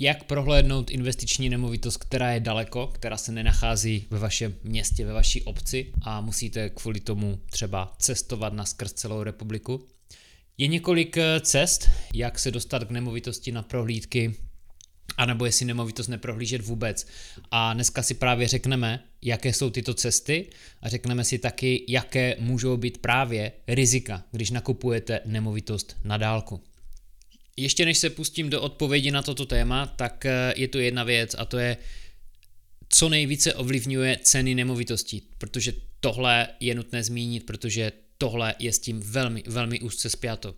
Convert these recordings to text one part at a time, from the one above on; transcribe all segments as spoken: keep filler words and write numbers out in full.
Jak prohlédnout investiční nemovitost, která je daleko, která se nenachází ve vašem městě, ve vaší obci a musíte kvůli tomu třeba cestovat naskrz celou republiku? Je několik cest, jak se dostat k nemovitosti na prohlídky, anebo jestli nemovitost neprohlížet vůbec. A dneska si právě řekneme, jaké jsou tyto cesty a řekneme si taky, jaké můžou být právě rizika, když nakupujete nemovitost na dálku. Ještě než se pustím do odpovědi na toto téma, tak je tu jedna věc a to je, co nejvíce ovlivňuje ceny nemovitostí, protože tohle je nutné zmínit, protože tohle je s tím velmi, velmi úzce spjato.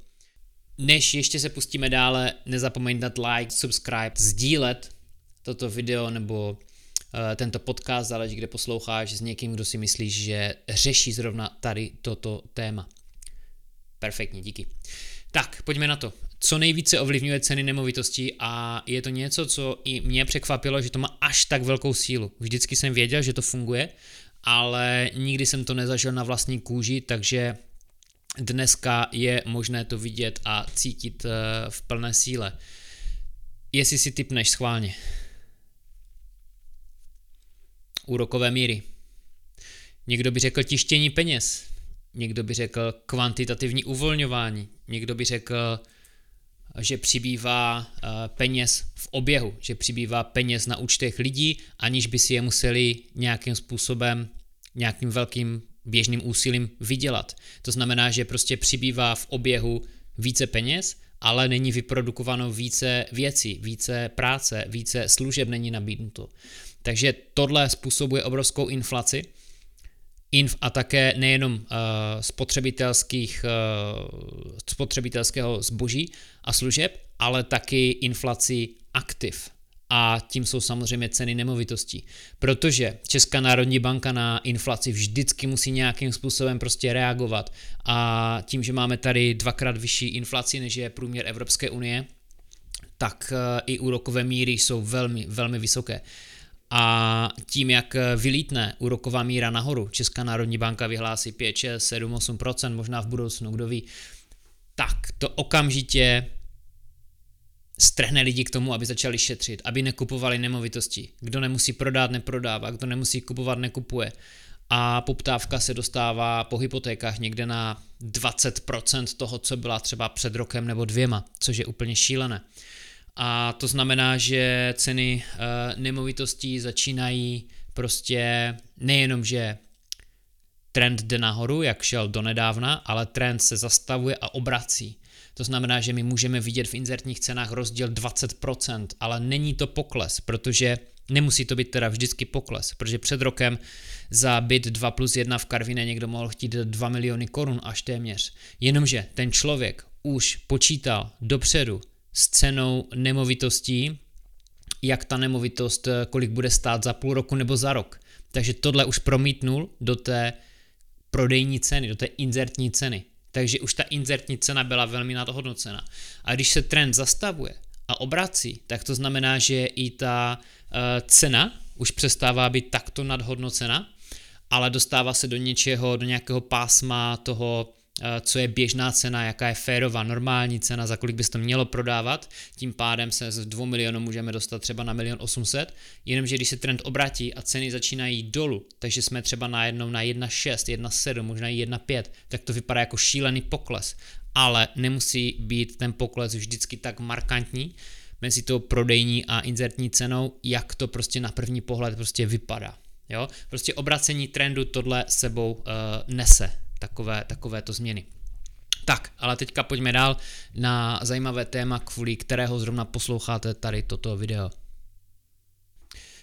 Než ještě se pustíme dále, nezapomeň dát like, subscribe, sdílet toto video nebo tento podcast, záleží, kde posloucháš, s někým, kdo si myslíš, že řeší zrovna tady toto téma. Perfektně, díky. Tak, pojďme na to. Co nejvíce ovlivňuje ceny nemovitostí a je to něco, co i mě překvapilo, že to má až tak velkou sílu. Vždycky jsem věděl, že to funguje, ale nikdy jsem to nezažil na vlastní kůži, takže dneska je možné to vidět a cítit v plné síle. Jestli si tipneš schválně. Úrokové míry. Někdo by řekl tištění peněz. Někdo by řekl kvantitativní uvolňování. Někdo by řekl, že přibývá peněz v oběhu, že přibývá peněz na účtech lidí, aniž by si je museli nějakým způsobem, nějakým velkým běžným úsilím vydělat. To znamená, že prostě přibývá v oběhu více peněz, ale není vyprodukováno více věcí, více práce, více služeb není nabídnuto. Takže tohle způsobuje obrovskou inflaci a také nejenom uh, spotřebitelských, uh, spotřebitelského zboží a služeb, ale taky inflaci aktiv. A tím jsou samozřejmě ceny nemovitostí. Protože Česká národní banka na inflaci vždycky musí nějakým způsobem prostě reagovat. A tím, že máme tady dvakrát vyšší inflaci, než je průměr Evropské unie, tak uh, i úrokové míry jsou velmi, velmi vysoké. A tím, jak vylítne úroková míra nahoru, Česká národní banka vyhlásí pět, šest, sedm, osm procent, možná v budoucnu, kdo ví, tak to okamžitě strhne lidi k tomu, aby začali šetřit, aby nekupovali nemovitosti. Kdo nemusí prodat, neprodává, kdo nemusí kupovat, nekupuje. A poptávka se dostává po hypotékách někde na dvacet procent toho, co byla třeba před rokem nebo dvěma, což je úplně šílené. A to znamená, že ceny e, nemovitostí začínají prostě nejenom, že trend jde nahoru, jak šel donedávna, ale trend se zastavuje a obrací. To znamená, že my můžeme vidět v inzertních cenách rozdíl dvacet procent, ale není to pokles, protože nemusí to být teda vždycky pokles, protože před rokem za byt dva plus jedna v Karviné někdo mohl chtít dva miliony korun až téměř. Jenomže ten člověk už počítal dopředu s cenou nemovitostí, jak ta nemovitost, kolik bude stát za půl roku nebo za rok. Takže tohle už promítnul do té prodejní ceny, do té inzertní ceny. Takže už ta inzertní cena byla velmi nadhodnocena. A když se trend zastavuje a obrací, tak to znamená, že i ta uh, cena už přestává být takto nadhodnocena, ale dostává se do něčeho, do nějakého pásma toho, co je běžná cena, jaká je férová, normální cena, za kolik bys to mělo prodávat, tím pádem se z dvou milionů můžeme dostat třeba na milion osm set, jenomže když se trend obratí a ceny začínají dolů, takže jsme třeba najednou na jedna šest, jedna sedm, možná i jedna pět, tak to vypadá jako šílený pokles, ale nemusí být ten pokles vždycky tak markantní mezi tou prodejní a inzertní cenou, jak to prostě na první pohled prostě vypadá. Jo? Prostě obracení trendu tohle sebou uh, nese. Takové, takovéto změny. Tak, ale teďka pojďme dál na zajímavé téma, kvůli kterého zrovna posloucháte tady toto video.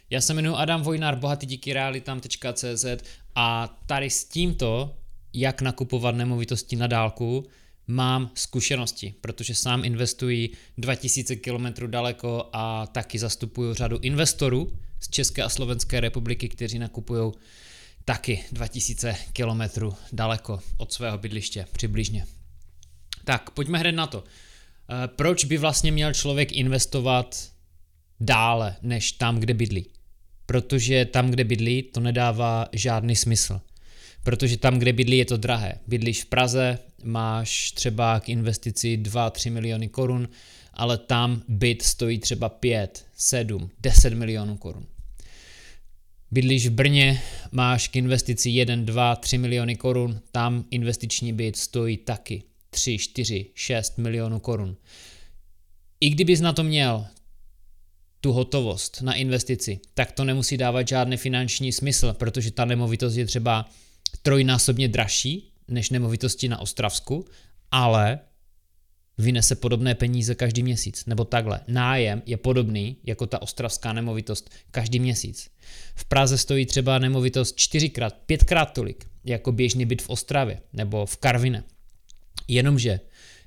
Já se jmenuji Adam Vojnár, bohaty díky realitam tečka cé zet a tady s tímto, jak nakupovat nemovitosti na dálku, mám zkušenosti, protože sám investuji dva tisíce kilometrů daleko a taky zastupuju řadu investorů z České a Slovenské republiky, kteří nakupují taky dva tisíce kilometrů daleko od svého bydliště přibližně. Tak pojďme hned na to. Proč by vlastně měl člověk investovat dále než tam, kde bydlí? Protože tam, kde bydlí, to nedává žádný smysl. Protože tam, kde bydlí, je to drahé. Bydlíš v Praze, máš třeba k investici dva až tři miliony korun, ale tam byt stojí třeba pět, sedm, deset milionů korun. Bydlíš v Brně, máš k investici jedna, dva, tři miliony korun, tam investiční byt stojí taky tři, čtyři, šest milionů korun. I kdybys na to měl tu hotovost na investici, tak to nemusí dávat žádný finanční smysl, protože ta nemovitost je třeba trojnásobně dražší než nemovitosti na Ostravsku, ale vynese podobné peníze každý měsíc. Nebo takhle, nájem je podobný jako ta ostravská nemovitost každý měsíc. V Praze stojí třeba nemovitost čtyřikrát, pětkrát tolik jako běžný byt v Ostravě nebo v Karviné. Jenomže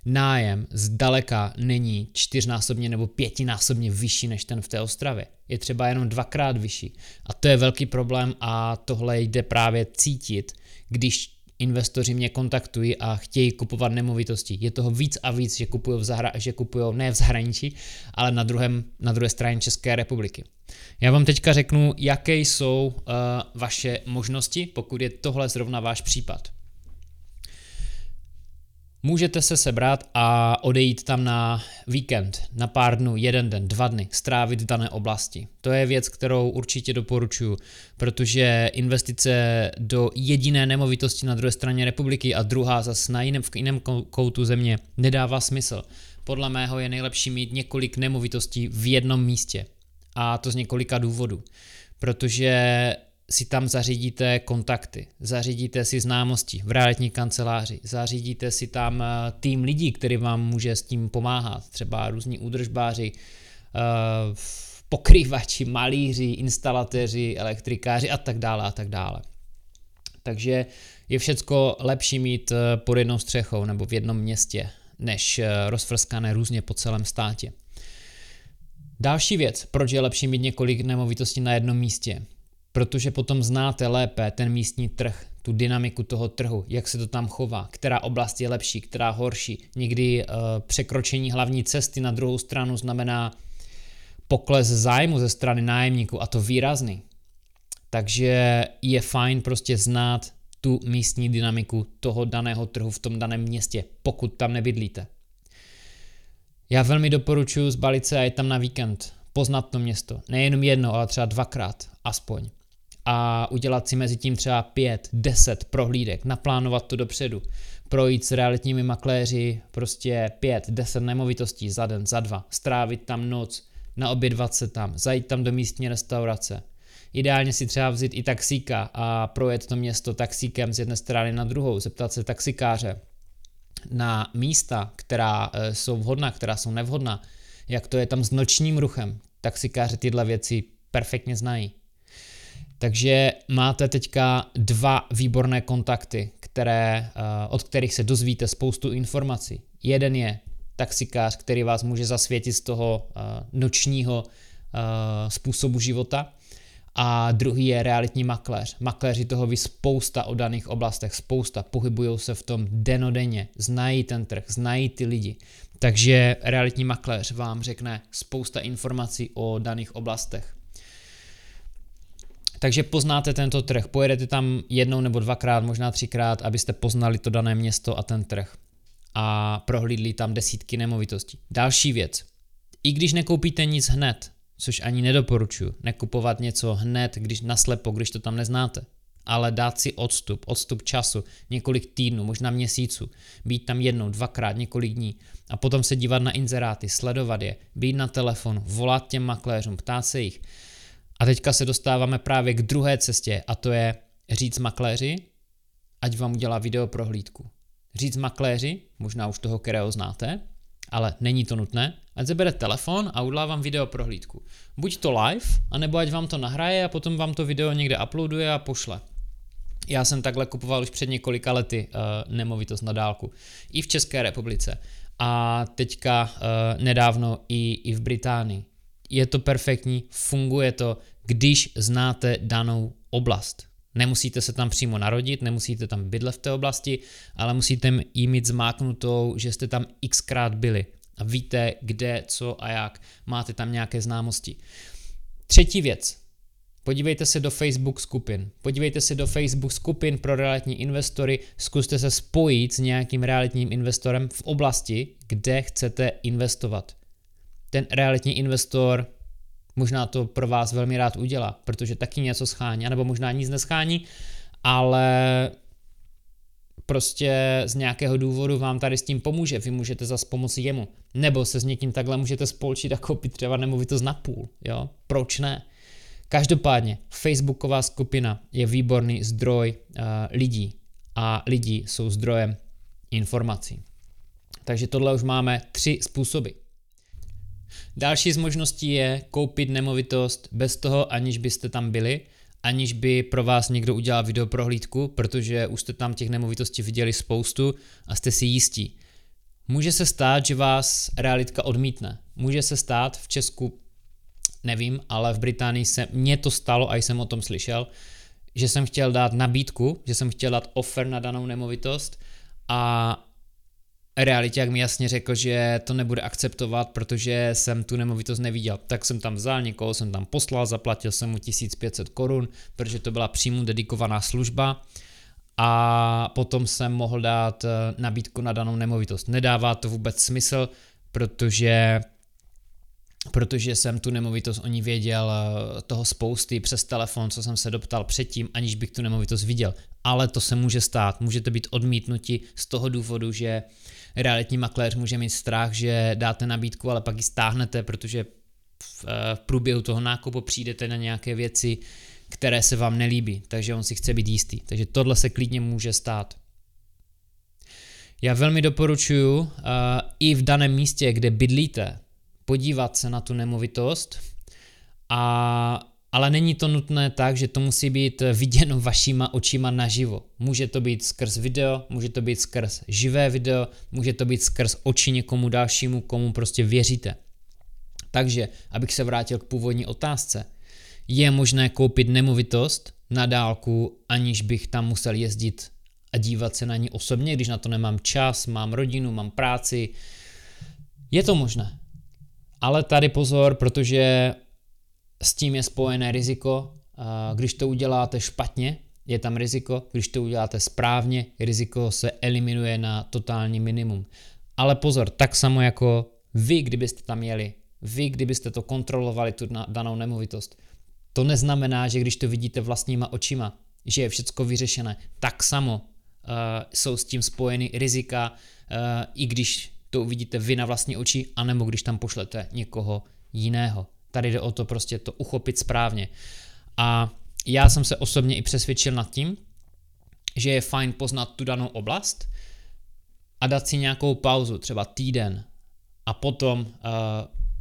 nájem zdaleka není čtyřnásobně nebo pětinásobně vyšší než ten v té Ostravě. Je třeba jenom dvakrát vyšší. A to je velký problém a tohle jde právě cítit, když investoři mě kontaktují a chtějí kupovat nemovitosti. Je toho víc a víc, že kupujou, v zahra- že kupujou ne v zahraničí, ale na, druhém, na druhé straně České republiky. Já vám teďka řeknu, jaké jsou uh, vaše možnosti, pokud je tohle zrovna váš případ. Můžete se sebrat a odejít tam na víkend, na pár dnů, jeden den, dva dny, strávit v dané oblasti. To je věc, kterou určitě doporučuji, protože investice do jediné nemovitosti na druhé straně republiky a druhá zase na jiném, v jiném koutu země nedává smysl. Podle mého je nejlepší mít několik nemovitostí v jednom místě. A to z několika důvodů. Protože si tam zařídíte kontakty, zařídíte si známosti v realitní kanceláři, zařídíte si tam tým lidí, který vám může s tím pomáhat, třeba různí údržbáři, pokrývači, malíři, instalatéři, elektrikáři a tak dále a tak dále. Takže je všecko lepší mít pod jednou střechou nebo v jednom městě, než rozfrskané různě po celém státě. Další věc, proč je lepší mít několik nemovitostí na jednom místě? Protože potom znáte lépe ten místní trh, tu dynamiku toho trhu, jak se to tam chová, která oblast je lepší, která horší. Někdy uh, překročení hlavní cesty na druhou stranu znamená pokles zájmu ze strany nájemníků, a to výrazný. Takže je fajn prostě znát tu místní dynamiku toho daného trhu v tom daném městě, pokud tam nebydlíte. Já velmi doporučuji zbalit se a jít tam na víkend, poznat to město, nejenom jedno, ale třeba dvakrát aspoň. A udělat si mezi tím třeba pět, deset prohlídek, naplánovat to dopředu, projít s realitními makléři prostě pět, deset nemovitostí za den, za dva, strávit tam noc, naobědvat se tam, zajít tam do místní restaurace. Ideálně si třeba vzít i taxíka a projet to město taxíkem z jedné strany na druhou, zeptat se taxikáře na místa, která jsou vhodná, která jsou nevhodná, jak to je tam s nočním ruchem. Taxikáři tyhle věci perfektně znají. Takže máte teďka dva výborné kontakty, které, od kterých se dozvíte spoustu informací. Jeden je taxikář, který vás může zasvětit z toho nočního způsobu života, a druhý je realitní makléř. Makléři toho ví spousta o daných oblastech, spousta, pohybují se v tom denodenně, znají ten trh, znají ty lidi. Takže realitní makléř vám řekne spousta informací o daných oblastech. Takže poznáte tento trh, pojedete tam jednou nebo dvakrát, možná třikrát, abyste poznali to dané město a ten trh a prohlídli tam desítky nemovitostí. Další věc, i když nekoupíte nic hned, což ani nedoporučuji, nekupovat něco hned, když naslepo, když to tam neznáte, ale dát si odstup, odstup času, několik týdnů, možná měsíců, být tam jednou, dvakrát, několik dní a potom se dívat na inzeráty, sledovat je, být na telefonu, volat těm makléřům, ptát se jich. A teďka se dostáváme právě k druhé cestě a to je říct makléři, ať vám udělá video prohlídku. Říct makléři, možná už toho, kterého znáte, ale není to nutné, ať se bere telefon a udělá vám video prohlídku. Buď to live, anebo ať vám to nahraje a potom vám to video někde uploaduje a pošle. Já jsem takhle kupoval už před několika lety uh, nemovitost na dálku. I v České republice. A teďka uh, nedávno i, i v Británii. Je to perfektní, funguje to, když znáte danou oblast. Nemusíte se tam přímo narodit, nemusíte tam bydlet v té oblasti, ale musíte jí mít zmáknutou, že jste tam xkrát byli. A víte, kde, co a jak. Máte tam nějaké známosti. Třetí věc. Podívejte se do Facebook skupin. Podívejte se do Facebook skupin pro realitní investory. Zkuste se spojit s nějakým realitním investorem v oblasti, kde chcete investovat. ten realitní investor možná to pro vás velmi rád udělá, protože taky něco schání, anebo možná nic neschání, ale prostě z nějakého důvodu vám tady s tím pomůže, vy můžete zas pomoci jemu, nebo se s někým takhle můžete spolčit a koupit třeba nemovitost na půl, jo, proč ne? Každopádně, Facebooková skupina je výborný zdroj uh, lidí a lidi jsou zdrojem informací. Takže tohle už máme tři způsoby. Další z možností je koupit nemovitost bez toho, aniž byste tam byli, aniž by pro vás někdo udělal videoprohlídku, protože už jste tam těch nemovitostí viděli spoustu a jste si jistí. Může se stát, že vás realitka odmítne. Může se stát v Česku, nevím, ale v Británii se mně to stalo a jsem o tom slyšel, že jsem chtěl dát nabídku, že jsem chtěl dát offer na danou nemovitost a realiták mi jasně řekl, že to nebude akceptovat, protože jsem tu nemovitost neviděl. Tak jsem tam vzal, někoho jsem tam poslal, zaplatil jsem mu tisíc pět set korun, protože to byla přímo dedikovaná služba a potom jsem mohl dát nabídku na danou nemovitost. Nedává to vůbec smysl, protože protože jsem tu nemovitost o ní věděl toho spousty přes telefon, co jsem se doptal předtím, aniž bych tu nemovitost viděl. Ale to se může stát, můžete být odmítnuti z toho důvodu, že realitní makléř může mít strach, že dáte nabídku, ale pak ji stáhnete, protože v průběhu toho nákupu přijdete na nějaké věci, které se vám nelíbí, takže on si chce být jistý. Takže tohle se klidně může stát. Já velmi doporučuji uh, i v daném místě, kde bydlíte, podívat se na tu nemovitost, a, ale není to nutné tak, že to musí být viděno vašima očima naživo. Může to být skrz video, může to být skrz živé video, může to být skrz oči někomu dalšímu, komu prostě věříte. Takže, abych se vrátil k původní otázce, je možné koupit nemovitost na dálku, aniž bych tam musel jezdit a dívat se na ní osobně, když na to nemám čas, mám rodinu, mám práci. Je to možné. Ale tady pozor, protože s tím je spojené riziko, když to uděláte špatně, je tam riziko, když to uděláte správně, riziko se eliminuje na totální minimum. Ale pozor, tak samo jako vy, kdybyste tam jeli, vy, kdybyste to kontrolovali, tu danou nemovitost, to neznamená, že když to vidíte vlastníma očima, že je všecko vyřešené, tak samo uh, jsou s tím spojeny rizika, uh, i když to uvidíte vy na vlastní oči, anebo když tam pošlete někoho jiného. Tady jde o to prostě to uchopit správně. A já jsem se osobně i přesvědčil nad tím, že je fajn poznat tu danou oblast a dát si nějakou pauzu, třeba týden, a potom uh,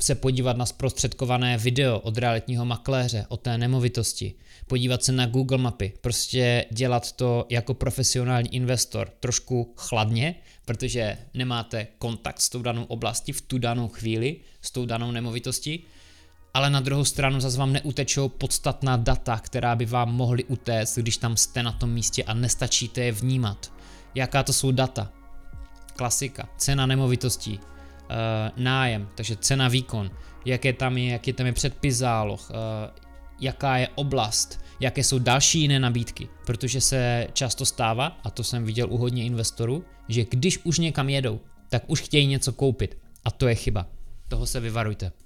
se podívat na zprostředkované video od realitního makléře o té nemovitosti, podívat se na Google mapy, prostě dělat to jako profesionální investor trošku chladně, protože nemáte kontakt s tou danou oblastí v tu danou chvíli, s tou danou nemovitostí, ale na druhou stranu zase vám neutečou podstatná data, která by vám mohly utéct, když tam jste na tom místě a nestačíte je vnímat. Jaká to jsou data? Klasika, cena nemovitostí, nájem, takže cena výkon, jaké tam je, jaký tam je předpis záloh, jaká je oblast, jaké jsou další jiné nabídky, protože se často stává, a to jsem viděl u hodně investorů, že když už někam jedou, tak už chtějí něco koupit a to je chyba, toho se vyvarujte.